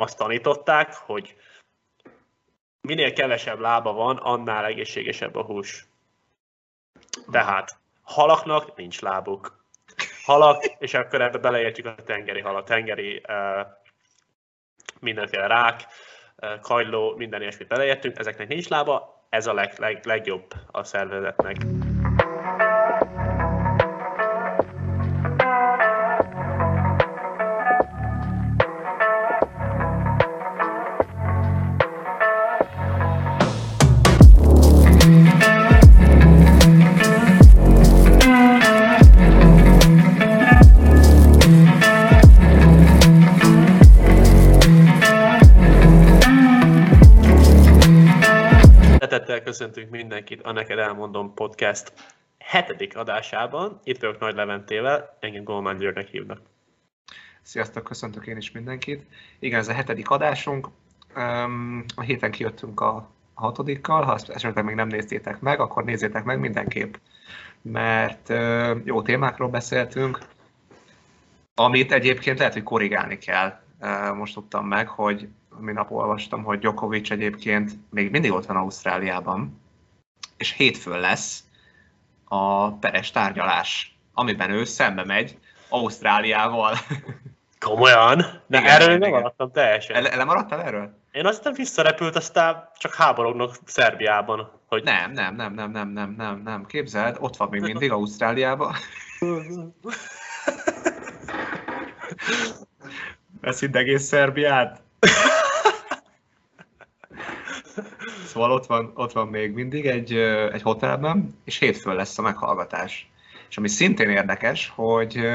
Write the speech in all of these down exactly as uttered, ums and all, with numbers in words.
azt tanították, hogy minél kevesebb lába van, annál egészségesebb a hús. Tehát halaknak nincs lábuk. Halak, és akkor ebbe beleértjük a tengeri halat, tengeri uh, mindenféle rák, uh, kagyló, minden ilyesmit beleértünk, ezeknek nincs lába, ez a leg, leg, legjobb a szervezetnek. Köszöntünk mindenkit a Neked Elmondom podcast hetedik adásában. Itt vagyok Nagy Leventével, engem Golmán Györgynek hívnak. Sziasztok, köszöntök én is mindenkit. Igen, ez a hetedik adásunk. A héten kijöttünk a hatodikkal, ha ezt esetleg még nem néztétek meg, akkor nézzétek meg mindenképp. Mert jó témákról beszéltünk, amit egyébként lehet, hogy korrigálni kell. Most tudtam meg, hogy minap olvastam, hogy Djokovic egyébként még mindig ott van Ausztráliában, és hétfőn lesz a peres tárgyalás, amiben ő szembe megy Ausztráliával. Komolyan? De igen, erről nem maradtam teljesen. Lemaradtál erről? Én aztán visszarepült, aztán csak háborognak Szerbiában. Hogy... Nem, nem, nem, nem, nem, nem, nem, nem, képzeld, ott van még mindig Ausztráliában. Vesz itt egész Szerbiát. Szóval ott van, ott van még mindig egy, egy hotelben, és hétfőn lesz a meghallgatás. És ami szintén érdekes, hogy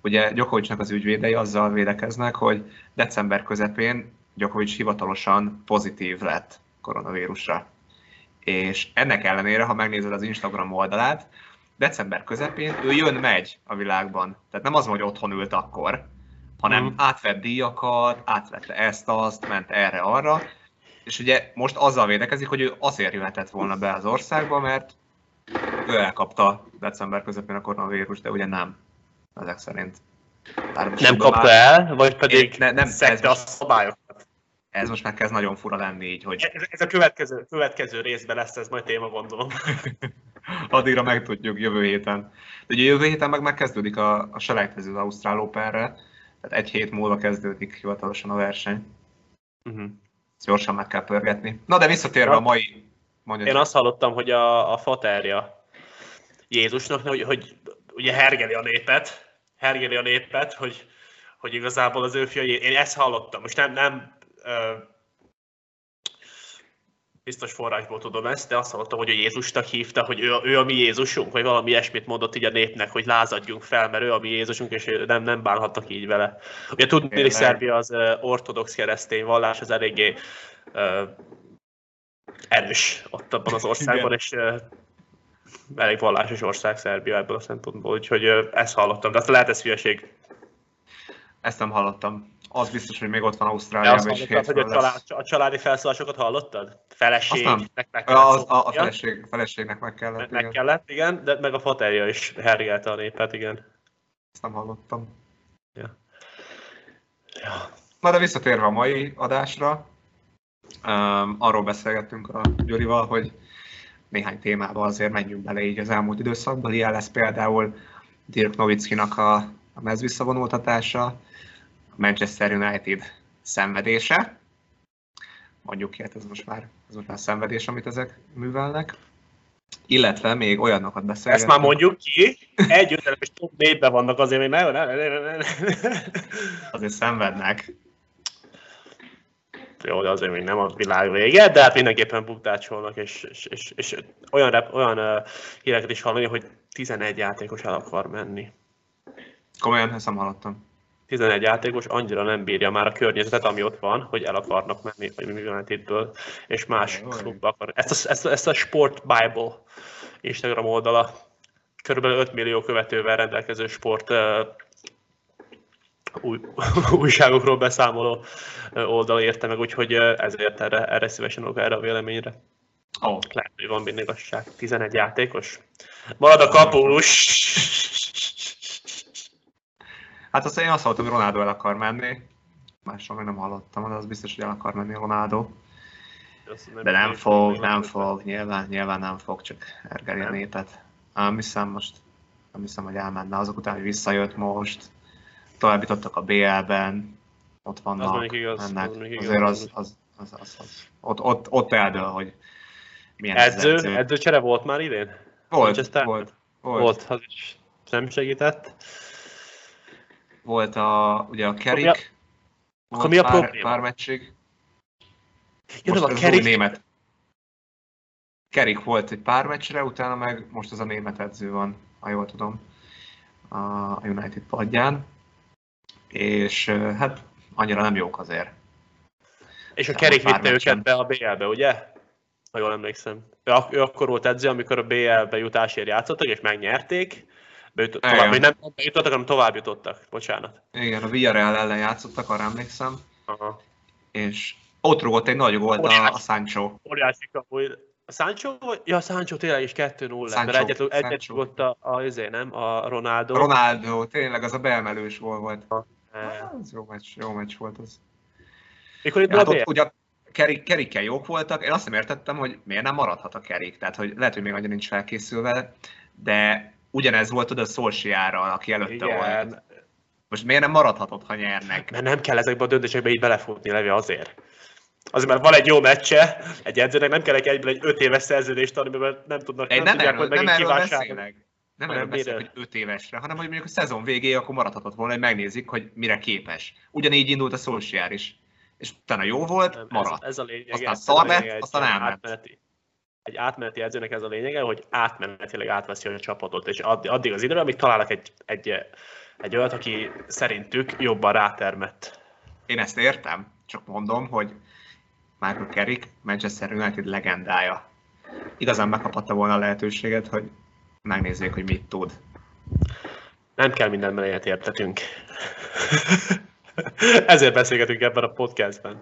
ugye Djokovicnak az ügyvédei azzal védekeznek, hogy december közepén Djokovic hivatalosan pozitív lett koronavírusra. És ennek ellenére, ha megnézed az Instagram oldalát, december közepén ő jön-megy a világban. Tehát nem az, hogy otthon ült akkor, hanem mm. átvett díjakat, átvette ezt-azt, ment erre-arra, és ugye most azzal védekezik, hogy ő azért jöhetett volna be az országba, mert ő elkapta december közepén a koronavírus, de ugye nem, ezek szerint. Most nem kapta már... el, vagy pedig ne, nem szegte most... a szabályokat. Ez most már kezd nagyon fura lenni így, hogy... Ez, ez a következő, következő részben lesz, ez majd téma, gondolom. Addigra megtudjuk jövő héten. De ugye jövő héten meg megkezdődik a, a selejtező az Ausztrál Openre, tehát egy hét múlva kezdődik hivatalosan a verseny. Uh-huh. Ezt gyorsan meg kell pörgetni. Na de visszatérve a mai... Mondjad Én csak. Azt hallottam, hogy a, a faterja Jézusnak, hogy, hogy ugye hergeli a népet, hergeli a népet, hogy, hogy igazából az ő fia... Én ezt hallottam, most nem, nem ö, biztos forrásból tudom ezt, de azt hallottam, hogy ő Jézusnak hívta, hogy ő, ő a mi Jézusunk, vagy valami ilyesmit mondott így a népnek, hogy lázadjunk fel, mert ő a mi Jézusunk, és nem, nem bánhatnak így vele. Ugye tudni, hogy Szerbia az ortodox keresztény vallás, az eléggé uh, erős ott abban az országban, és uh, elég vallásos ország Szerbia ebből a szempontból, úgyhogy uh, ezt hallottam, de azt lehet ez hülyeség. Ezt nem hallottam. Az biztos, hogy még ott van Ausztráliában is hétfőn hogy a, család, a családi felszólásokat hallottad? Feleségnek meg kellett szólnia. A, a feleség, feleségnek meg kellett, meg, igen. Meg kellett, igen, de meg a faterja is hergelte a népet, igen. Ezt nem hallottam. Ja. Ja. Na de visszatérve a mai adásra, um, arról beszélgettünk a Gyurival, hogy néhány témába azért menjünk bele így az elmúlt időszakban. Ilyen lesz például Dirk Nowitzkinak a, a mez visszavonultatása, Manchester United szenvedése, mondjuk ki, hát ez most már, ez most már szenvedés, amit ezek művelnek, illetve még olyanokat beszélgetünk. Ezt már mondjuk ki, együttelem és top négyben vannak, azért még ne, ne, ne, ne, ne. Azért szenvednek. Jó, de azért még nem a világ vége, de hát mindenképpen buktácsolnak, és, és, és, és olyan, rep, olyan uh, híreket is hallani, hogy tizenegy játékos el akar menni. Komolyan, ezt nem hallottam. tizenegy játékos annyira nem bírja már a környezetet, ami ott van, hogy el akarnak menni, vagy mi van itt, és más klubba akarnak. Ezt a, ezt, a, ezt a Sport Bible Instagram oldala, körülbelül öt millió követővel rendelkező sport uh, új, újságokról beszámoló oldal érte meg, úgyhogy ezért erre, erre szívesen ok erre a véleményre. Oh. Lehet, hogy van mindig igazság. tizenegy játékos. Marad a kapus! Hát aztán én azt hallottam, hogy Ronaldo el akar menni, másról még nem hallottam, de az biztos, hogy el akar menni Ronaldo. De nem fog, nem fog, nyilván, nyilván nem fog, csak ergeli a népet. Nem hiszem most, nem hiszem, hogy elmenne azok után, hogy visszajött most, továbbítottak a bé el-ben, ott vannak, ennek azért az, az, az, az, az. Ott, ott, ott eldől, hogy milyen edző. Edző, edzőcsere volt már idén? Volt, volt, volt. Volt, az is nem segített. Volt a, ugye a Carrick, volt mi a pár, pár meccsig. Ja, most a az Carrick... új német. Carrick volt egy pár meccsre, utána meg most az a német edző van, ha jól tudom, a United padján. És hát annyira nem jók azért. És a Carrick vitte őket be a bé el-be, ugye? Ha jól emlékszem. Ő, ő akkor volt edző, amikor a bé el-be jutásért játszottak, és megnyerték. Bejut, tovább, nem bejutottak, hanem tovább jutottak. Bocsánat. Igen, a Villarreal ellen játszottak, arra emlékszem. Aha. És ott rúgott egy nagy gólt a, a Sancho. Óriási kapul. A Sancho? Ja, a Sancho tényleg is kettő nulla, Sancho, mert egyet, egyet rúgott a, a, nem, a Ronaldo. Ronaldo, tényleg az a beemelős gól volt. Ha. Ah, ez jó meccs, jó meccs volt az. Mikor itt ja, hát ott ugye Carrick-kel jók voltak, én azt nem értettem, hogy miért nem maradhat a Carrick, tehát hogy lehet, hogy még annyira nincs felkészülve, de ugyanez volt oda Solskjærral, aki előtte igen. Volt. Most miért nem maradhatott, ha nyernek? Mert nem kell ezekbe a döntésekbe így belefutni, Levi, azért. Azért, mert van egy jó meccse, egy edzőnek nem kell egyből egy öt éves szerződést adni, mert nem tudnak, nem, nem tudják, erről, hogy megint kívánságnak. Nem erről beszélek, hogy öt évesre, hanem hogy mondjuk a szezon végéig akkor maradhatott volna, hogy megnézik, hogy mire képes. Ugyanígy indult a Solskjær is. És utána jó volt, maradt. Ez, ez a lényeg, aztán szar lett, aztán elment. Egy átmeneti edzőnek ez a lényege, hogy átmenetileg átveszi a csapatot, és addig az időre, amíg találnak egy, egy, egy olyat, aki szerintük jobban rátermett. Én ezt értem, csak mondom, hogy Michael Carrick Manchester United legendája. Igazán megkaphatta volna a lehetőséget, hogy megnézzük, hogy mit tud. Nem kell mindenben egyet értetünk. Ezért beszélgetünk ebben a podcastben.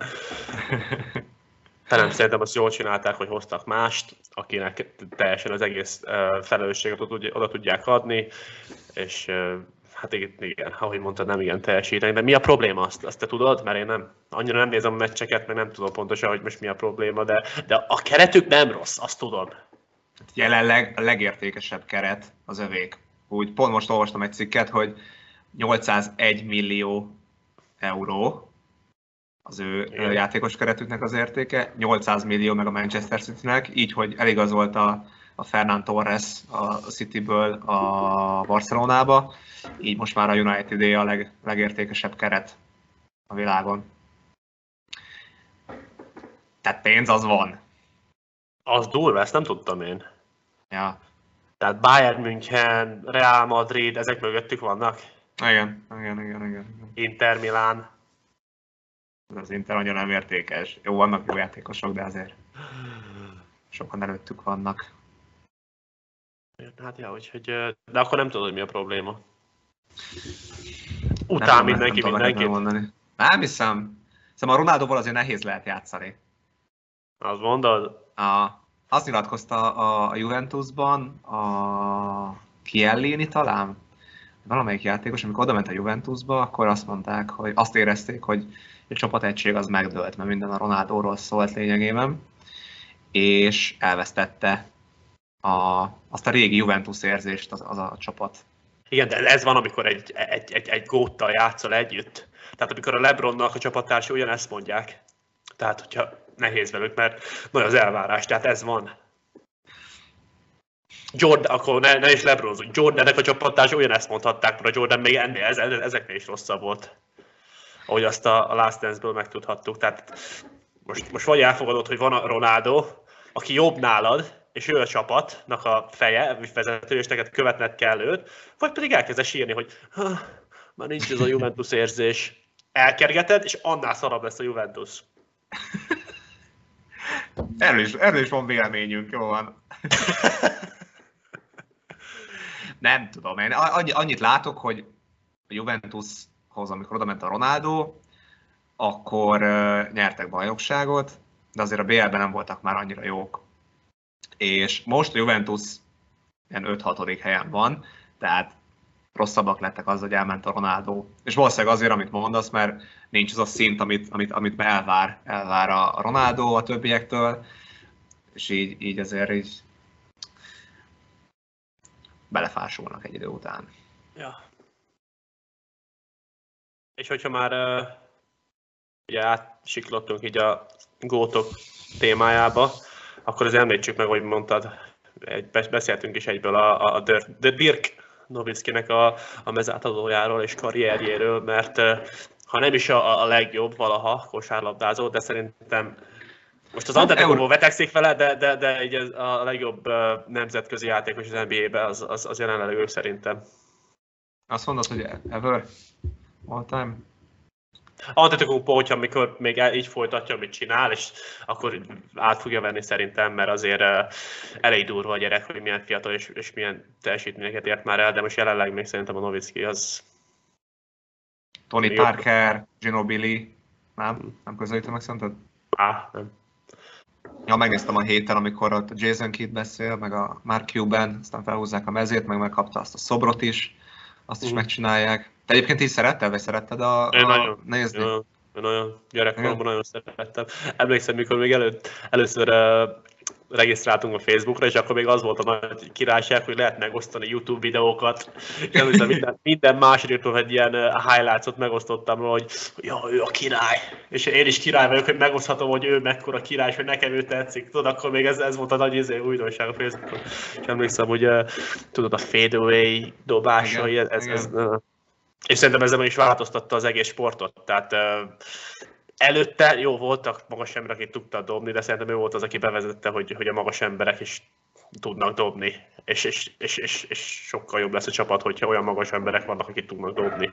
Nem szerintem azt jól csinálták, hogy hoztak mást, akinek teljesen az egész felelősséget oda tudják adni, és hát igen, ahogy mondtad, nem igen teljesíteni. De mi a probléma? Azt, azt te tudod? Mert én nem, annyira nem nézem a meccseket, meg nem tudom pontosan, hogy most mi a probléma, de, de a keretük nem rossz, azt tudom. Jelenleg a legértékesebb keret az övék. Úgy pont most olvastam egy cikket, hogy nyolcszázegy millió euró az ő igen. Játékos keretüknek az értéke, nyolcszáz millió meg a Manchester Citynek, így, hogy eligazolt a, a Ferran Torres a Cityből a Barcelonába, így most már a United a leg, legértékesebb keret a világon. Tehát pénz az van. Az durva, ezt nem tudtam én. Ja. Tehát Bayern München, Real Madrid, ezek mögöttük vannak. Igen, igen, igen, igen. Inter Milán. Az Inter annyira nem értékes. Jó, vannak jó játékosok, de azért sokan előttük vannak. Hát ja, úgyhogy, de akkor nem tudod, hogy mi a probléma. Után mindenki mindenkit. Nem, nem hiszem. Szóval a Ronaldóval azért nehéz lehet játszani. Azt mondod? A, azt nyilatkozta a Juventusban, a Kiellini talán, valamelyik játékos, amikor odament a Juventusba, akkor azt mondták, hogy azt érezték, hogy a csapategység az megdőlt, mert minden a Ronaldóról szólt lényegében, és elvesztette a, azt a régi Juventus érzést az, az a csapat. Igen, de ez van, amikor egy, egy, egy, egy góttal játszol együtt. Tehát amikor a LeBronnak a csapattársai ugyanezt mondják. Tehát, hogyha nehéz velük, mert nagy az elvárás, tehát ez van. Jordan, akkor ne, ne is lebronzunk, Jordannek a csapattárs ugyanezt mondhatták, mert a Jordan még ennél, ez, ezeknél is rosszabb volt, ahogy azt a Last Dance-ből megtudhattuk. Tehát most, most vagy elfogadod, hogy van a Ronaldo, aki jobb nálad, és ő a csapatnak a feje, vezető, és neked követned kell őt, vagy pedig elkezdesz írni, hogy már nincs ez a Juventus érzés. Elkergeted, és annál szarabb lesz a Juventus. Erről is, erről is van véleményünk, jó van. Nem tudom, én annyit látok, hogy a Juventushoz, amikor oda ment a Ronaldo, akkor nyertek bajnokságot, de azért a bé el-ben nem voltak már annyira jók. És most a Juventus ilyen öt-hatodik helyen van, tehát rosszabbak lettek az, hogy elment a Ronaldo. És valószínűleg azért, amit mondasz, mert nincs az a szint, amit, amit, amit elvár, elvár a Ronaldo a többiektől, és így, így azért így belefásulnak egy idő után. Ja. És hogyha már ugye átsiklottunk így a gótok témájába, akkor az említsük meg, hogy mondtad, egy, beszéltünk is egyből a, a Dirk Nowitzkinek a, a mezátadójáról és karrierjéről, mert ha nem is a, a legjobb valaha kosárlabdázó, de szerintem most az Antetokounmpo vetekszik vele, de, de, de így a legjobb nemzetközi játékos az en bé á-ben az, az, az jelenleg ő szerintem. Azt mondod, hogy ever, all time? Antetokounmpo, hogyha amikor még így folytatja, amit csinál, és akkor át fogja venni szerintem, mert azért elég durva a gyerek, hogy milyen fiatal és, és milyen teljesítményeket ért már el, de most jelenleg még szerintem a Nowitzki az... Tony Parker, Ginobili, nem? Nem közelítem meg szerinted? Á, nem. Ja, megnéztem a héten, amikor a Jason Kidd beszél, meg a Mark Cuban, aztán felhúzzák a mezét, meg megkapta azt a szobrot is, azt is mm. megcsinálják. Te egyébként így szeretted, vagy szeretted a, a nagyon, nézni? Jó, én nagyon gyerekkoromban nagyon szerettem. Emlékszem, mikor még előtt, először uh, regisztráltunk a Facebookra, és akkor még az volt a nagy királyság, hogy lehet megosztani YouTube videókat. És emlékszem, minden, minden másodikról egy ilyen highlights-ot megosztottam róla, hogy ja, ő a király. És én is király vagyok, hogy megoszthatom, hogy ő mekkora király, hogy nekem ő tetszik. Tudod, akkor még ez, ez volt a nagy izé, újdonság a Facebookon. És emlékszem, hogy uh, tudod, a fadeaway dobásai, igen, ez... Igen. ez uh, És szerintem ezzel is változtatta az egész sportot, tehát euh, előtte jó voltak magas emberek, akik tudtak dobni, de szerintem ő volt az, aki bevezette, hogy, hogy a magas emberek is tudnak dobni, és, és, és, és, és sokkal jobb lesz a csapat, hogyha olyan magas emberek vannak, akik tudnak dobni.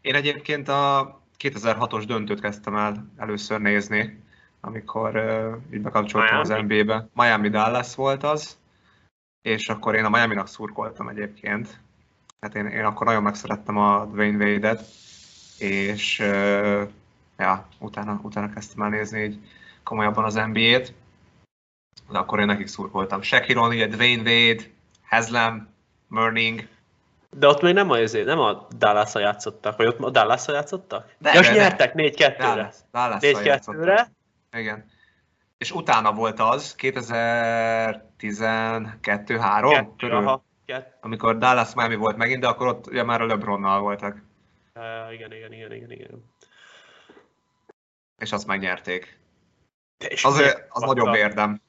Én egyébként a kétezer-hatos döntőt kezdtem el először nézni, amikor uh, így bekapcsoltam Miami. Az en bé á-be. Miami Dallas volt az, és akkor én a Miaminak szurkoltam egyébként. Hát én, én akkor nagyon megszerettem a Dwayne Wade-et, és uh, ja, utána, utána kezdtem el nézni így komolyabban az en bé á-t, de akkor én nekik szurkoltam. Shakiron, ugye Dwayne Wade, Haslem, Mourning. De ott még nem a, nem a Dallas-ra játszottak, vagy ott a Dallas-ra játszottak? De most nyertek négy kettőre. Dallas, Dallas-ra játszottak. Igen. És utána volt az, kétezer-tizenkettő-három körül. Amikor Dallas Miami volt megint, de akkor ott ugye már a LeBronnal voltak. Uh, igen, igen, igen, igen, igen. És azt megnyerték. És az az nagyobb érdem.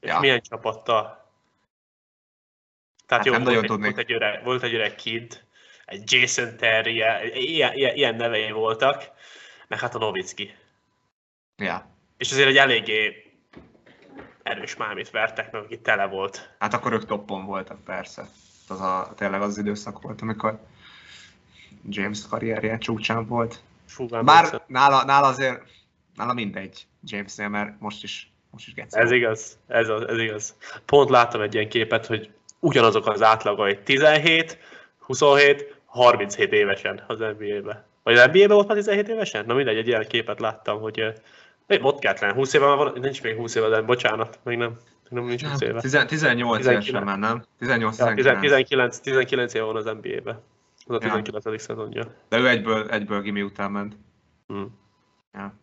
És ja. Milyen csapattal? Tehát hát jó, nem volt, nagyon egy, tudnék. Volt, volt egy öreg Kidd, egy Jason Terry, ilyen, ilyen, ilyen nevei voltak, meg hát a Nowitzki. Ja. És azért egy eléggé erős mámit vertek, mert itt tele volt. Hát akkor ők toppon voltak, persze. Az a, tényleg az időszak volt, amikor James karrierje csúcsán volt. Fugán bár nála, nála azért, nála mindegy Jamesnél, mert most is, most is gecel. Ez igaz, ez, az, ez igaz. Pont láttam egy ilyen képet, hogy ugyanazok az átlagai tizenhét, huszonhét, harminchét évesen az en bé á-ben. Vagy az en bé á-ben volt már tizenhét évesen? Na mindegy, egy ilyen képet láttam, hogy Motkátlen, húsz éve már van, nincs még húsz éve, de bocsánat, még nem, nem nincs húsz éve. tizennyolc évesen már, nem? tizennyolc tizenkilenc éve van az en bé á-ben, az a tizenkilencedik ja. szezonja. De ő egyből, egyből gimi után ment. Hmm. Ja.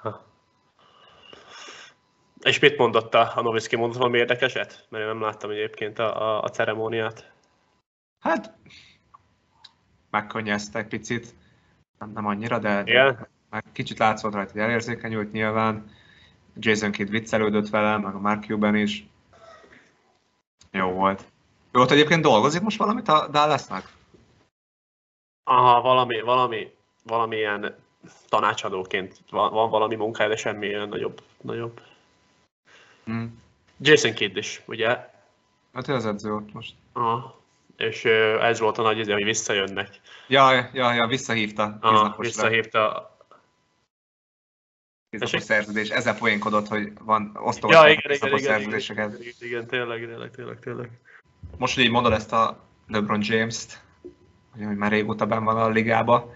Ha. És mit mondott a, a Nowitzki, mondott valami érdekeset? Mert én nem láttam egyébként a, a, a ceremóniát. Hát, megkönnyeztek picit, nem, nem annyira, de... Igen. Már kicsit látszott rajta, hogy elérzékenyült nyilván. Jason Kidd viccelődött velem, meg a Mark Cuban is. Jó volt. Ő ott egyébként dolgozik most valamit a Dallasnak? Aha, valami, valami, valami ilyen tanácsadóként. Van, van valami munkája, de semmi ilyen nagyobb. nagyobb. Hmm. Jason Kidd is, ugye? Hát ő az edző ott most. Aha. És ez volt a nagy izé, hogy visszajönnek. Ja, ja, ja, visszahívta. Aha, visszahívta. Kéznapos szerződés, ezzel poénkodott, hogy van osztolgatnak ja, kéznapos szerződéseket. Igen, igen, igen, tényleg, tényleg, tényleg, tényleg. Most, hogy így mondod ezt a LeBron James-t, hogy már régóta benn van a ligába,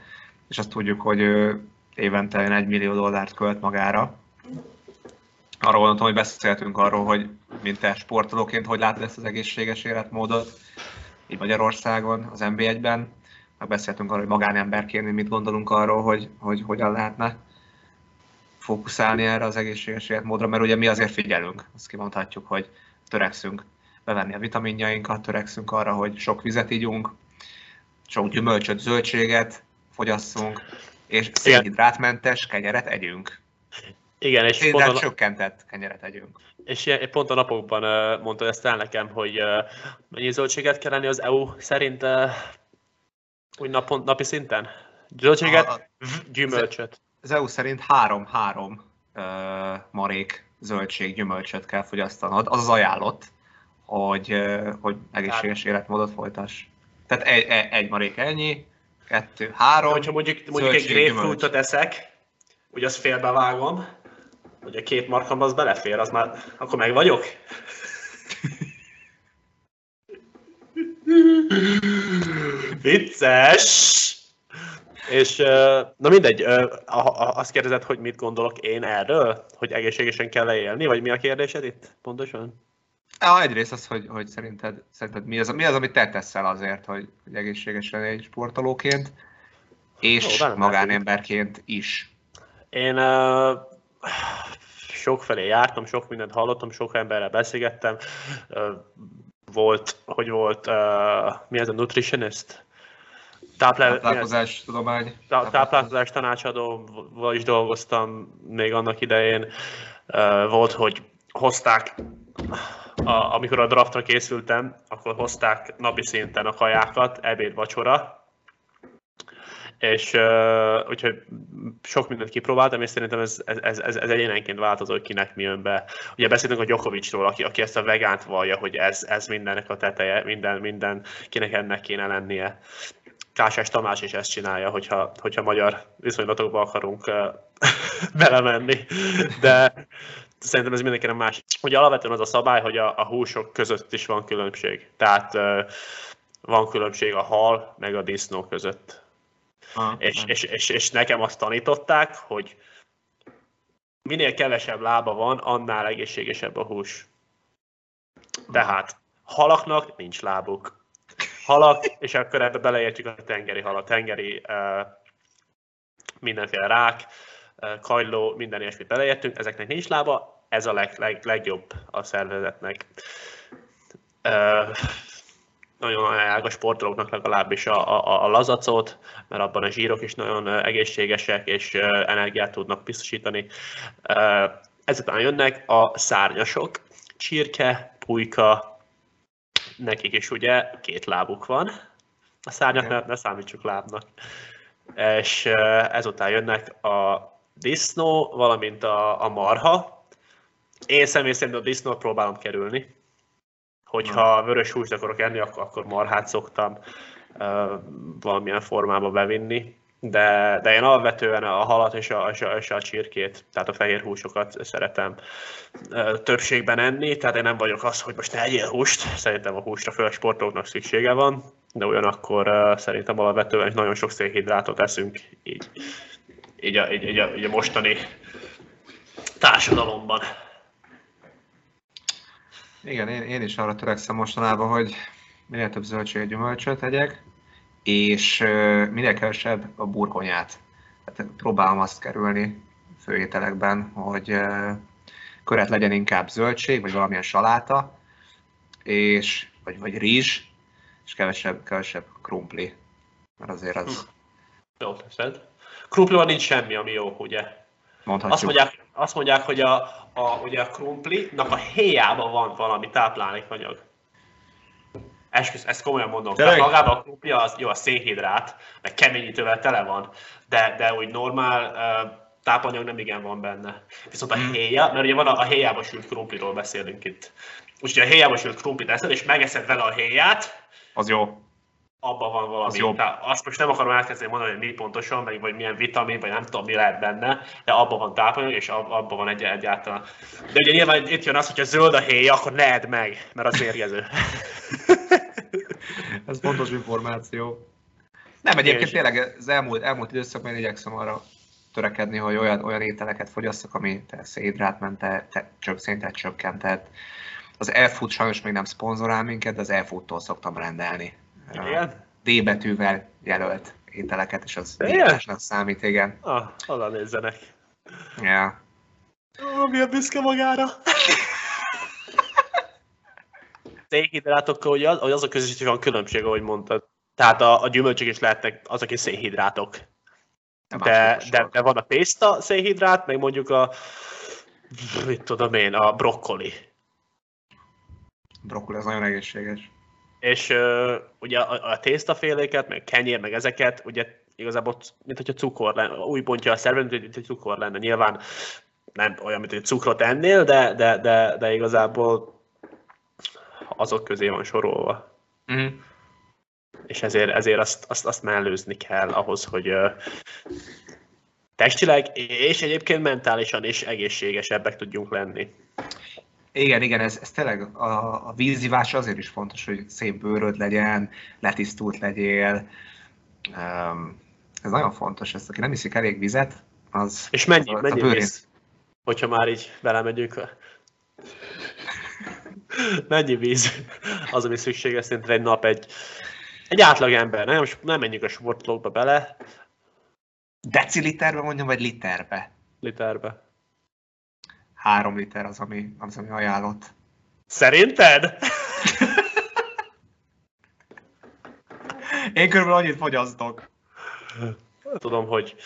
és azt tudjuk, hogy ő évente egy millió dollárt költ magára, arról gondoltam, hogy beszéltünk arról, hogy mint te sportolóként, hogy látod ezt az egészséges életmódot így Magyarországon, az en bé egyben. Beszéltünk arról, hogy magánemberként mit gondolunk arról, hogy, hogy hogyan lehetne fókuszálni erre az egészséges életmódra, mert ugye mi azért figyelünk, azt kimondhatjuk, hogy törekszünk bevenni a vitaminjainkat, törekszünk arra, hogy sok vizet igyunk, sok gyümölcsöt, zöldséget fogyasszunk, és szénhidrátmentes kenyeret együnk. Igen, és szénhidrát pont a... csökkentett kenyeret együnk. És pont a napokban mondta ezt el nekem, hogy mennyi zöldséget kell lenni az é u szerint úgy napon, napi szinten? Zöldséget, a... gyümölcsöt. Az é u szerint három-három uh, marék zöldség, gyümölcsöt kell fogyasztanod. Az az ajánlott, hogy, uh, hogy egészséges életmódot folytass. Tehát egy, egy marék ennyi, kettő, három. De, hogyha mondjuk, mondjuk egy grapefruitot eszek, úgy azt félbevágom, hogy a két markamba az belefér, az már, akkor meg vagyok? Vicces! És na mindegy, azt kérdezed, hogy mit gondolok én erről, hogy egészségesen kell élni, vagy mi a kérdésed itt pontosan? Ja, egyrészt az, hogy, hogy szerinted, szerinted mi, az, mi az, amit te teszel azért, hogy, hogy egészségesen élj sportolóként, és Ó, magánemberként is. Én uh, sokfelé jártam, sok mindent hallottam, sok emberrel beszélgettem. Uh, volt, hogy volt, uh, mi ez a nutritionist? Táplálkozás tudomány. Táplálkozás tanácsadóval is dolgoztam még annak idején. Volt, hogy hozták, amikor a draftra készültem, akkor hozták napi szinten a kajákat, ebéd, vacsora. És úgyhogy sok mindent kipróbáltam, és szerintem ez, ez, ez, ez egyénenként változó, hogy kinek mi jön be. Ugye beszéltünk a Djokovicról, aki, aki ezt a vegánt vallja, hogy ez, ez mindennek a teteje, minden, minden kinek ennek kéne lennie. Kasszás Tamás is ezt csinálja, hogyha, hogyha magyar viszonylatokba akarunk belemenni, de szerintem ez mindenkinek más. Ugye alapvetően az a szabály, hogy a, a húsok között is van különbség. Tehát van különbség a hal meg a disznó között. Ah, és, és, és, és nekem azt tanították, hogy minél kevesebb lába van, annál egészségesebb a hús. Tehát halaknak nincs lábuk. Halak, és akkor ebbe beleértjük a tengeri halat, tengeri uh, mindenféle rák, uh, kagyló, minden ilyesmit beleértünk, ezeknek nincs lába, ez a leg, leg, legjobb a szervezetnek. Uh, Nagyon ajánlják a sportolóknak legalábbis a, a, a lazacot, mert abban a zsírok is nagyon egészségesek és energiát tudnak biztosítani. Ezután jönnek a szárnyasok, csirke, pulyka, nekik is ugye két lábuk van, a szárnyak ne, ne számítsuk lábnak. És ezután jönnek a disznó, valamint a, a marha. Én személy szerint a disznót próbálom kerülni. Hogyha vörös húst akarok enni, akkor marhát szoktam uh, valamilyen formába bevinni. De, de én alapvetően a halat és a, és, a, és a csirkét, tehát a fehér húsokat szeretem uh, többségben enni. Tehát én nem vagyok az, hogy most ne egyél húst. Szerintem a húsra főleg sportolóknak szüksége van, de ugyanakkor uh, szerintem alapvetően nagyon sok szénhidrátot eszünk így, így, a, így, így, a, így a mostani társadalomban. Igen, én, én is arra törekszem mostanában, hogy minél több zöldséget, gyümölcsöt tegyek, és minél kevesebb a burgonyát. Hát próbálom azt kerülni főételekben, hogy köret legyen inkább zöldség, vagy valamilyen saláta, és, vagy, vagy rizs, és kevesebb, kevesebb krumpli, mert azért az... Hm. Jó, teszed. Krumpliban nincs semmi, ami jó, ugye? Azt mondják, azt mondják, hogy a, a, ugye a krumplinak a héjában van valami táplálékanyag. Esküsz, ezt komolyan mondom. Tehát magában a krumpli az, jó, a szénhidrát, meg keményítővel tele van, de, de úgy normál uh, tápanyag nem igen van benne. Viszont a héja, mert ugye van a, a héjában sült krumpliról beszélünk itt. Úgyhogy a héjában sült krumplit eszed, és megeszed vele a héját. Az jó. Abban van valami. Az tehát azt most nem akarom elkezdeni mondani, hogy mi pontosan, meg, vagy milyen vitamin, vagy nem tudom, mi lehet benne, de abban van tápanyag, és abban van egy- egyáltalán. De ugye nyilván itt jön az, hogyha zöld a héja, akkor ne edd meg, mert az mérgező. Ez fontos információ. Nem, egyébként tényleg az elmúlt, elmúlt időszakban én igyekszem arra törekedni, hogy olyan, olyan ételeket fogyasszak, ami szénhidrátmentes, csökkentet csökkentett. Az e-food sajnos még nem szponzorál minket, de az e-foodtól szoktam rendelni. Igen? D betűvel jelölt ételeket, és az diétásnak számít, igen. Ah, oda nézzenek. Ja. Ó, milyen büszke magára! Szénhidrátokkal, hogy az, azok között van különbség, ahogy mondtad. Tehát a, a gyümölcsök is lehetnek azok is szénhidrátok. De, de, de van a tészta szénhidrát, meg mondjuk a, mit tudom én, a brokkoli. Brokkoli, ez nagyon egészséges. És uh, ugye a, a tésztaféléket, meg kenyér, meg ezeket, ugye igazából, mint hogyha cukor lenne, úgy bontja a szervezetet, mint hogy cukor lenne. Nyilván nem olyan, mint hogy cukrot ennél, de, de, de, de igazából azok közé van sorolva. Mm. És ezért, ezért azt, azt, azt mellőzni kell ahhoz, hogy uh, testileg és egyébként mentálisan is egészségesebbek tudjunk lenni. Igen, igen, ez, ez tényleg a, a vízivás azért is fontos, hogy szép bőröd legyen, letisztult legyél. Um, ez nagyon fontos, ezt, aki nem iszik elég vizet, az... És mennyi, az, mennyi víz, hogyha már így belemegyünk? Mennyi víz az, ami szükséges szintre egy nap egy... Egy átlag ember, nem, nem menjünk a sportlókba bele. Deciliterbe mondjam, vagy literbe? Literbe. Három liter az, ami, az, ami ajánlott. Szerinted? Én körülbelül annyit fogyasztok. Tudom, hogy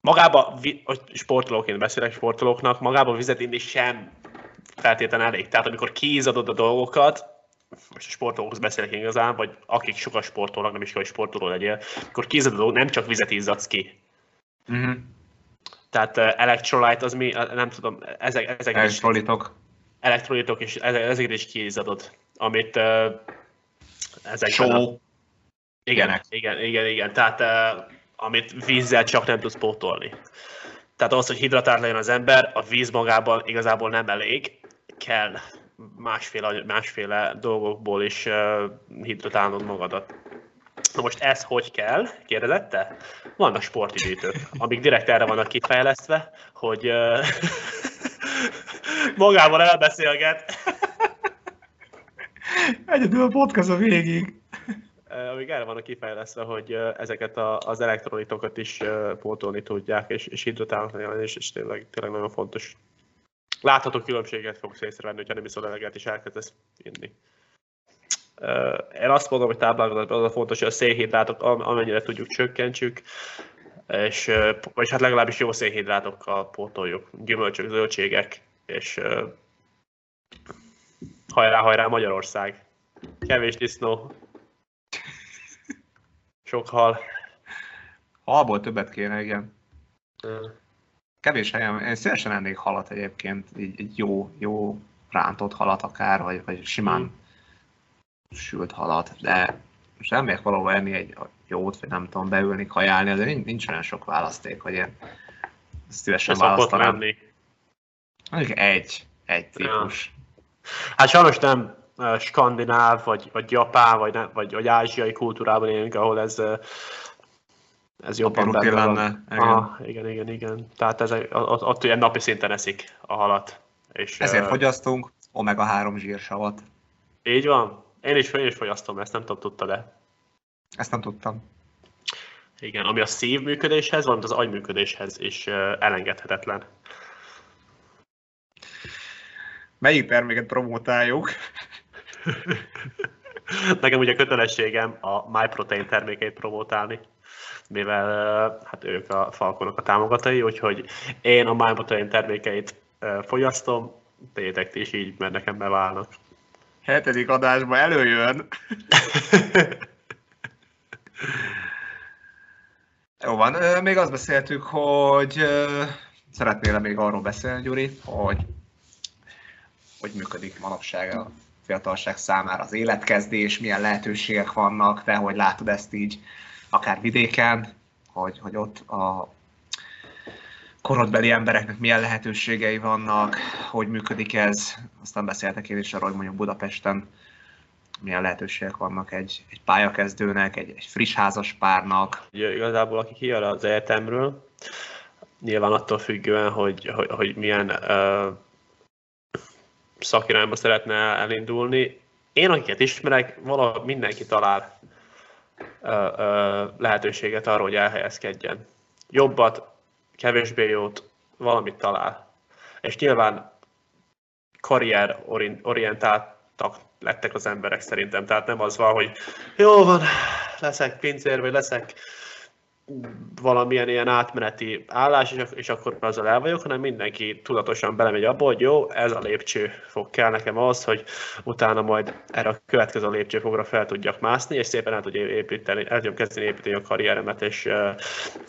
magában, hogy sportolóként beszélek sportolóknak, magában vizet inni sem feltétlenül elég. Tehát amikor kiízadod a dolgokat, most a sportolókhoz beszélek igazán, vagy akik sokat sportolnak, nem is kell, hogy sportoló legyél, akkor kézzel a dolog, nem csak vizet izzadsz ki. Mm-hmm. Tehát uh, electrolyte, az mi, nem tudom, ezek, ezek elektrolitok. Is, elektrolitok, és ezeket is kiizzadod, amit uh, ezekben a... Igen, igen, igen, igen, igen, tehát uh, amit vízzel csak nem tudsz pótolni. Tehát az, hogy hidratált legyen az ember, a víz magában igazából nem elég, kell Másféle, másféle dolgokból is uh, hidratálnod magadat. Na most ez hogy kell? Kérdezett te? Vannak sportidítők, amik direkt erre vannak kifejlesztve, hogy uh, magával elbeszélget. Egyedül a podcast a végig. Uh, amik erre vannak kifejlesztve, hogy uh, ezeket a, az elektrolitokat is uh, pótolni tudják, és, és hidratálnak, és, és tényleg, tényleg nagyon fontos. Látható különbséget fogsz észrevenni, hogyha nem iszol eleget, és elkezdesz inni. Én azt mondom, hogy táplálkozásban az a fontos, hogy a szénhidrátok amennyire tudjuk csökkentsük, és, és hát legalábbis jó szénhidrátokkal pótoljuk, gyümölcsök, zöldségek, és hajrá, hajrá Magyarország! Kevés disznó, sok hal. Halból többet kéne, igen. Kevés helyen, én szívesen ennék halat egyébként, egy, egy jó, jó rántott halat akár, vagy, vagy simán mm. sült halat, de most nem megyek valahol enni egy jót, vagy nem tudom, beülni, kajálni, azért nincs olyan sok választék, hogy én szívesen választanám. Mondjuk egy, egy típus. Hát sajnos nem skandináv, vagy, vagy japán, vagy, nem, vagy, vagy ázsiai kultúrában élünk, ahol ez... Ez jobban benne lenne. Igen. Aha, igen, igen, igen. Tehát ez, ott ilyen napi szinten eszik a halat. És ezért uh, fogyasztunk omega három zsírsavat. Így van. Én is, én is fogyasztom, ezt nem tudom, tudtad-e? Ezt nem tudtam. Igen, ami a szívműködéshez, valamint az agyműködéshez is uh, elengedhetetlen. Melyik terméket promotáljuk? Nekem ugye kötelességem a MyProtein termékeit promotálni, mivel hát ők a Falconok a támogatói, úgyhogy én a MyProtein termékeit fogyasztom, tétek is így, mert nekem beválnak. Hetedik adásban előjön! Jó van, még azt beszéltük, hogy szeretnél még arról beszélni, Gyuri, hogy hogy működik manapság a fiatalság számára az életkezdés, milyen lehetőségek vannak, te hogy látod ezt így, akár vidéken, hogy, hogy ott a korodbeli embereknek milyen lehetőségei vannak, hogy működik ez. Aztán beszéltek én is arról, hogy mondjuk Budapesten milyen lehetőségek vannak egy, egy pályakezdőnek, egy, egy friss házas párnak. Ugye, igazából aki kijön az egyetemről, nyilván attól függően, hogy, hogy, hogy milyen uh, szakirányba szeretne elindulni. Én, akiket ismerek, valahogy mindenki talál uh, uh, lehetőséget arra, hogy elhelyezkedjen. Jobbat, kevésbé jót, valamit talál. És nyilván karrierorientáltak lettek az emberek szerintem. Tehát nem az van, hogy jó van, leszek pincér, vagy leszek valamilyen ilyen átmeneti állás, és akkor azzal el vagyok, hanem mindenki tudatosan belemegy abba, hogy jó, ez a lépcsőfok kell nekem az, hogy utána majd erre a következő lépcsőfogra fel tudjak mászni, és szépen el tudjam építeni, el tudjam kezdeni építeni a karrieremet, és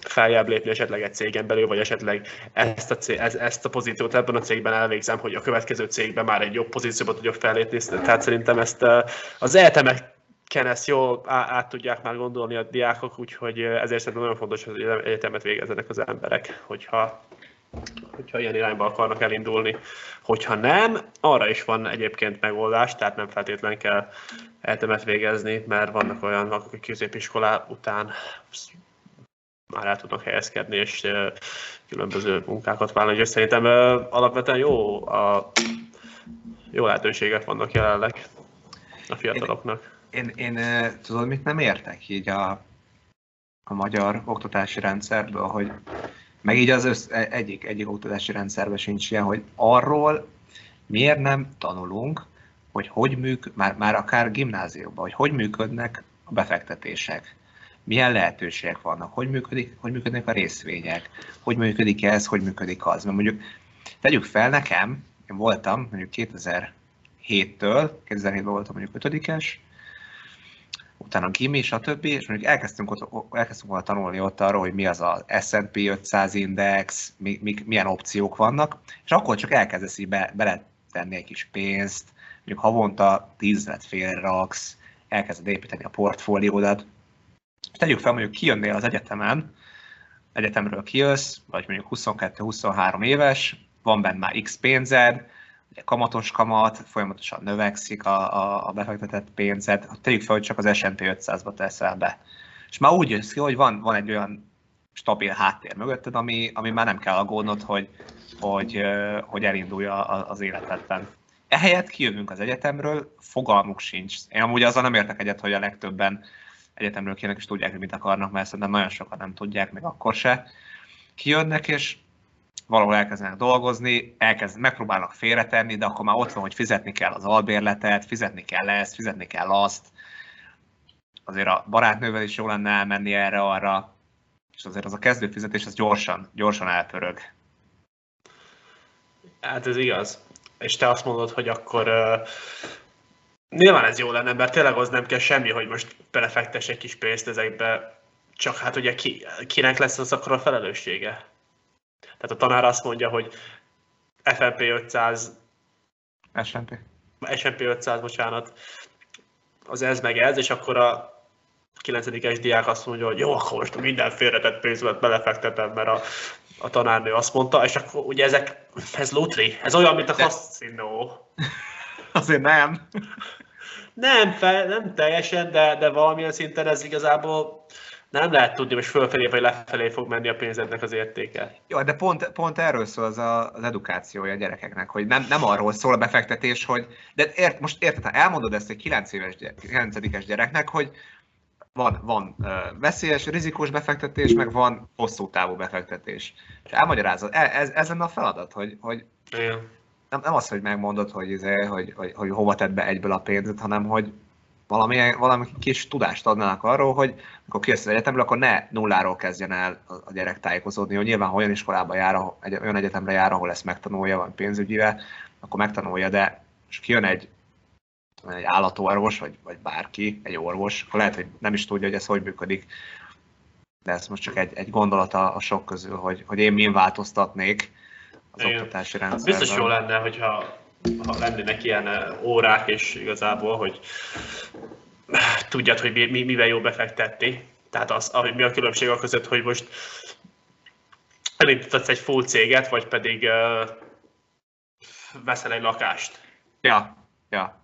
feljebb lépni esetleg egy cégen belül, vagy esetleg ezt a, cég, ezt a pozíciót ebben a cégben elvégzem, hogy a következő cégben már egy jobb pozícióba tudjak fellépni. Tehát szerintem ezt az egyetemek ezt jól át tudják már gondolni a diákok, úgyhogy ezért szerintem nagyon fontos, hogy egyetemet végezzenek az emberek, hogyha, hogyha ilyen irányba akarnak elindulni. Hogyha nem, arra is van egyébként megoldás, tehát nem feltétlenül kell egyetemet végezni, mert vannak olyan, akik középiskolá után már el tudnak helyezkedni, és különböző munkákat vállalni. És szerintem alapvetően jó, a, jó lehetőségek vannak jelenleg a fiataloknak. Én, én tudod, mit nem értek így a, a magyar oktatási rendszerből, hogy meg így az össz, egyik, egyik oktatási rendszerben sincs ilyen, hogy arról miért nem tanulunk, hogy hogy működ, már, már akár gimnáziumban, hogy hogy működnek a befektetések, milyen lehetőségek vannak, hogy, működik, hogy működnek a részvények, hogy működik ez, hogy működik az. Mert mondjuk tegyük fel nekem, én voltam mondjuk kétezer-héttől, kétezer-hétben voltam mondjuk ötödikes, utána gimi, stb. És mondjuk elkezdtünk, ott, elkezdtünk volna tanulni ott arról, hogy mi az az S and P ötszáz index, mi, mi, milyen opciók vannak, és akkor csak elkezdesz így be, beletenni egy kis pénzt, mondjuk havonta tízlet félre raksz, elkezded építeni a portfóliódat. Tegyük fel, mondjuk kijönnél az egyetemen, egyetemről kijössz, vagy mondjuk huszonkettő-huszonhárom éves, van benne már X pénzed, kamatos kamat, folyamatosan növekszik a, a, a befektetett pénzed, tegyük fel, hogy csak az S and P ötszázba teszel be. És már úgy jössz ki, hogy van, van egy olyan stabil háttér mögötted, ami, ami már nem kell aggódnod, hogy, hogy, hogy elindulja az életedben. Ehelyett kijövünk az egyetemről, fogalmuk sincs. Én amúgy azzal nem értek egyet, hogy a legtöbben egyetemről kijönnek és tudják, hogy mit akarnak, mert szerintem nagyon sokan nem tudják, még akkor se. Kijönnek és valahol elkezdenek dolgozni, elkezd, megpróbálnak félretenni, de akkor már ott van, hogy fizetni kell az albérletet, fizetni kell ezt, fizetni kell azt. Azért a barátnővel is jó lenne elmenni erre-arra, és azért az a kezdőfizetés, az gyorsan, gyorsan elpörög. Hát ez igaz. És te azt mondod, hogy akkor uh, nyilván ez jó lenne, mert tényleg az nem kell semmi, hogy most belefektess egy kis pénzt ezekbe, csak hát ugye ki, kinek lesz az akkor a felelőssége? Tehát a tanár azt mondja, hogy S and P ötszáz, S and P ötszáz, bocsánat, az ez meg ez, és akkor a kilencedikes diák azt mondja, hogy jó, akkor most minden félretett pénzmet belefektetem, mert a, a tanárnő azt mondta, és akkor ugye ezek, ez lutri, ez olyan, mint a kaszinó. Azért nem. Nem, fel, nem teljesen, de, de valamilyen szinten ez igazából... Nem lehet tudni, hogy fölfelé vagy lefelé fog menni a pénzednek az értéke. Jó, de pont, pont erről szól az, a, az edukációja a gyerekeknek, hogy nem, nem arról szól a befektetés, hogy... De ért, most érted, ha elmondod ezt egy kilenc éves, kilencedikes gyereknek, hogy van, van veszélyes, rizikós befektetés, meg van hosszú távú befektetés. És elmagyarázod, ez, ez lenne a feladat, hogy... hogy nem, nem az, hogy megmondod, hogy, izé, hogy, hogy, hogy hova tedd be egyből a pénzed, hanem hogy... Valamilyen, valami kis tudást adnának arról, hogy amikor kijössz az egyetemről, akkor ne nulláról kezdjen el a gyerek tájékozódni, hogy nyilván, ha olyan iskolába jár, olyan egyetemre jár, ahol ezt megtanulja, van pénzügyivel, akkor megtanulja, de és kijön egy, egy állatorvos, vagy, vagy bárki, egy orvos, akkor lehet, hogy nem is tudja, hogy ez hogy működik. De ez most csak egy, egy gondolata a sok közül, hogy, hogy én min változtatnék az Igen. oktatási rendszerben. Biztos jó lenne, hogyha... ha lennének ilyen órák, és igazából, hogy tudjad, hogy mi, mi, mivel jó befektetni. Tehát az, hogy mi a különbség a között, hogy most elindítatsz egy full céget, vagy pedig uh, veszel egy lakást. Ja, ja.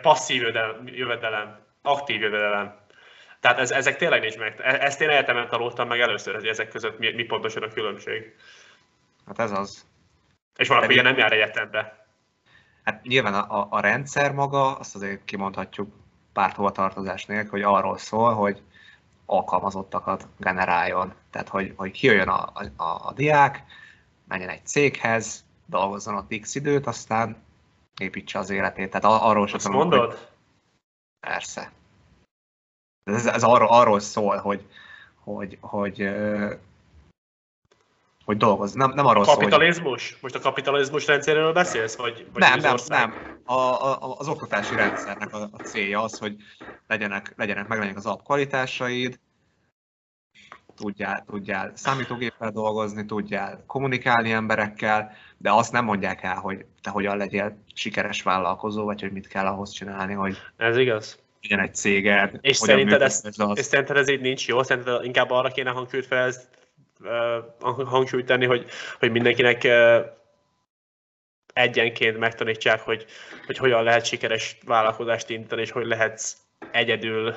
passzív jövedelem, aktív jövedelem. Tehát ez, ezek tényleg nincs meg. Ezt én egyetemen tanultam meg először, hogy ezek között mi, mi pontosan a különbség. Hát ez az. És valaki ugye nem jár egyetembe. Hát nyilván a, a rendszer maga, azt azért kimondhatjuk párthovatartozás nélkül, hogy arról szól, hogy alkalmazottakat generáljon. Tehát, hogy, hogy kijöjjön a, a, a diák, menjen egy céghez, dolgozzon ott x időt, aztán építse az életét. Tehát arról sem tudom, mondod? Hogy... Persze. Ez, ez arról, arról szól, hogy, hogy, hogy, hogy dolgozzon. Nem, nem arról kapitalizmus? Szól, hogy... Most a kapitalizmus rendszerről beszélsz? Vagy, vagy nem, nem, nem. A, a, az oktatási rendszernek a, a célja az, hogy legyenek, legyenek meglegyenek az alapkvalitásaid, Tudjál, tudjál számítógéppel dolgozni, tudjál kommunikálni emberekkel, de azt nem mondják el, hogy te hogyan legyél sikeres vállalkozó, vagy hogy mit kell ahhoz csinálni, hogy ez igaz. Legyen egy céged. És szerinted, ezt, az... és szerinted ez így nincs jó? Szerinted inkább arra kéne hangsúlyt, felsz, hangsúlyt tenni, hogy, hogy mindenkinek egyenként megtanítsák, hogy, hogy hogyan lehet sikeres vállalkozást indítani, és hogy lehetsz egyedül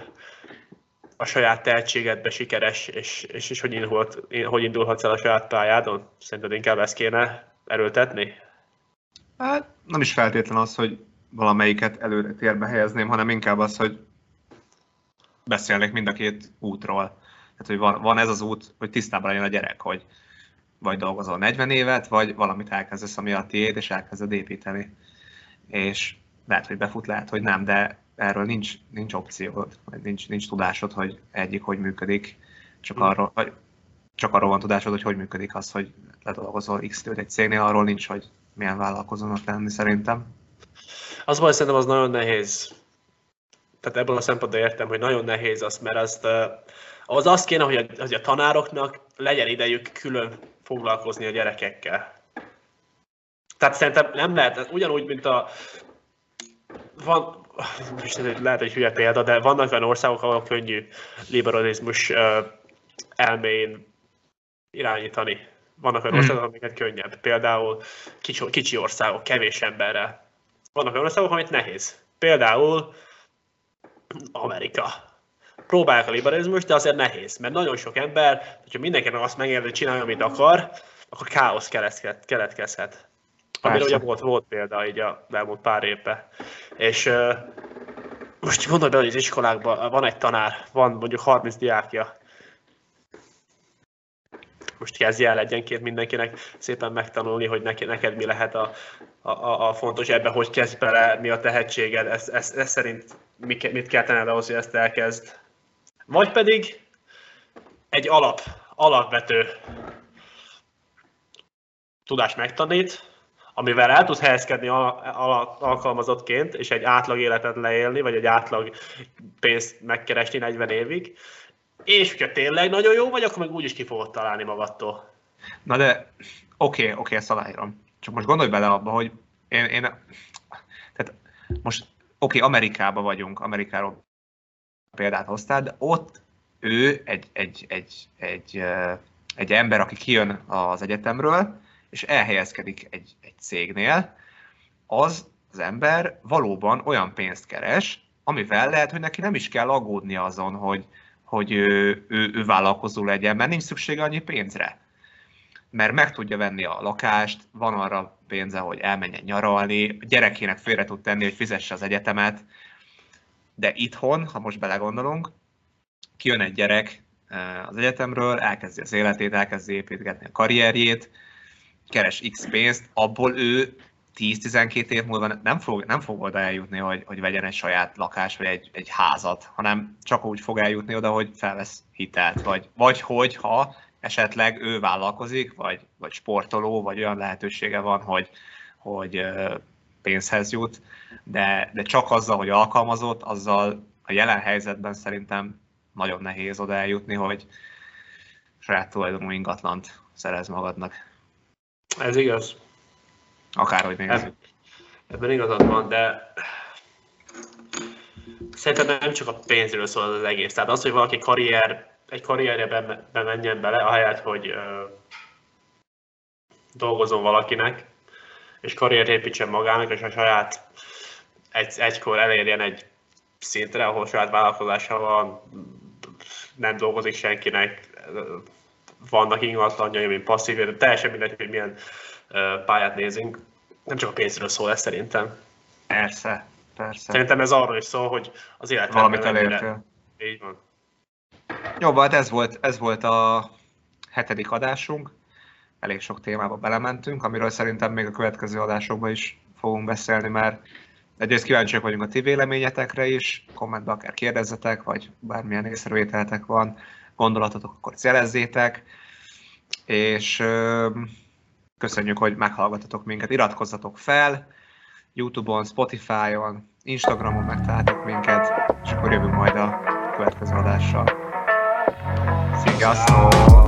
a saját tehetségedbe sikeres, és, és, és hogy, indulhat, hogy indulhatsz el a saját pályádon? Szerinted inkább ezt kéne erőltetni? Hát nem is feltétlen az, hogy valamelyiket előtérbe helyezném, hanem inkább az, hogy beszélnék mind a két útról. Tehát, hogy van, van ez az út, hogy tisztában legyen a gyerek, hogy vagy dolgozol negyven évet, vagy valamit elkezdesz, ami a tiéd, és elkezded építeni. És lehet, hogy befut, lehet, hogy nem, de erről nincs, nincs opciód, nincs, nincs tudásod, hogy egyik hogy működik, csak arról, vagy csak arról van tudásod, hogy hogy működik az, hogy ledolgozol x időt egy cégnél, arról nincs, hogy milyen vállalkozónak lenni szerintem. Az baj, szerintem az nagyon nehéz. Tehát ebből a szempontból értem, hogy nagyon nehéz az, mert azt, az azt kéne, hogy a, hogy a tanároknak legyen idejük külön foglalkozni a gyerekekkel. Tehát szerintem nem lehet, ugyanúgy, mint a... Van, lehet egy hülye példa, de vannak olyan országok, ahol könnyű liberalizmus elméjén irányítani. Vannak olyan országok, amiket könnyebb. Például kicsi országok, kevés emberrel. Vannak olyan országok, amit nehéz. Például Amerika. Próbálják a liberalizmust, de azért nehéz, mert nagyon sok ember, hogyha mindenkinek azt megérde, hogy csinálja, amit akar, akkor káosz keletkezhet. Amire ugye volt, volt példa így a elmúlt pár évben. És uh, most gondolj bele, hogy az iskolákban van egy tanár, van mondjuk harminc diákja. Most kezdje el egyenként mindenkinek szépen megtanulni, hogy neked, neked mi lehet a, a, a fontos, ebbe hogy kezd bele, mi a tehetséged, ez, ez, ez szerint mit kell tenned ahhoz, hogy ezt elkezd. Vagy pedig egy alap, alapvető tudást megtanít, amivel el tudsz helyezkedni alkalmazottként, és egy átlag életet leélni, vagy egy átlag pénzt megkeresni negyven évig, és hogyha tényleg nagyon jó vagy, akkor meg úgyis ki fogod találni magadtól. Na de oké, okay, oké, okay, ezt aláírom. Csak most gondolj bele abba, hogy én, én tehát most oké, okay, Amerikában vagyunk, Amerikáról példát hoztál, de ott ő egy, egy, egy, egy, egy ember, aki kijön az egyetemről, és elhelyezkedik egy, egy cégnél, az az ember valóban olyan pénzt keres, amivel lehet, hogy neki nem is kell aggódni azon, hogy, hogy ő, ő, ő vállalkozó legyen, mert nincs szüksége annyi pénzre. Mert meg tudja venni a lakást, van arra pénze, hogy elmenjen nyaralni, a gyerekének félre tud tenni, hogy fizesse az egyetemet. De itthon, ha most belegondolunk, kijön egy gyerek az egyetemről, elkezdi az életét, elkezdi építgetni a karrierjét, keres x pénzt, abból ő tíz-tizenkét év múlva nem fog, nem fog oda eljutni, hogy, hogy vegyen egy saját lakást, vagy egy, egy házat, hanem csak úgy fog eljutni oda, hogy felvesz hitelt, vagy, vagy hogyha esetleg ő vállalkozik, vagy, vagy sportoló, vagy olyan lehetősége van, hogy, hogy pénzhez jut, de, de csak azzal, hogy alkalmazott, azzal a jelen helyzetben szerintem nagyon nehéz oda eljutni, hogy saját tulajdonú ingatlant szerez magadnak. Ez igaz. Akárhogy nézzük. Ebben igazad van, de szerintem nem csak a pénzről szól az egész. Tehát az, hogy valaki karrier, egy karrierje bemenjen bele, ahelyett, hogy uh, dolgozom valakinek, és karriert építsen magának, és a saját egy, egykor elérjen egy szintre, ahol saját vállalkozásával nem dolgozik senkinek, vannak ingatlanjai, mint passzív, teljesen mindegy, hogy milyen pályát nézünk. Nem csak a pénzről szól ez szerintem. Persze, persze. Szerintem ez arról is szól, hogy az életben... Valamit elértél. Így van. Jó, hát ez volt, ez volt a hetedik adásunk. Elég sok témába belementünk, amiről szerintem még a következő adásokban is fogunk beszélni, mert egyrészt kíváncsiak vagyunk a ti véleményetekre is, kommentben akár kérdezzetek, vagy bármilyen észrevételetek van, gondolatotok, akkor jelezzétek, és köszönjük, hogy meghallgatotok minket, iratkozzatok fel, YouTube-on, Spotify-on, Instagramon megtaláltok minket, és akkor jövünk majd a következő adással. Sziasztok!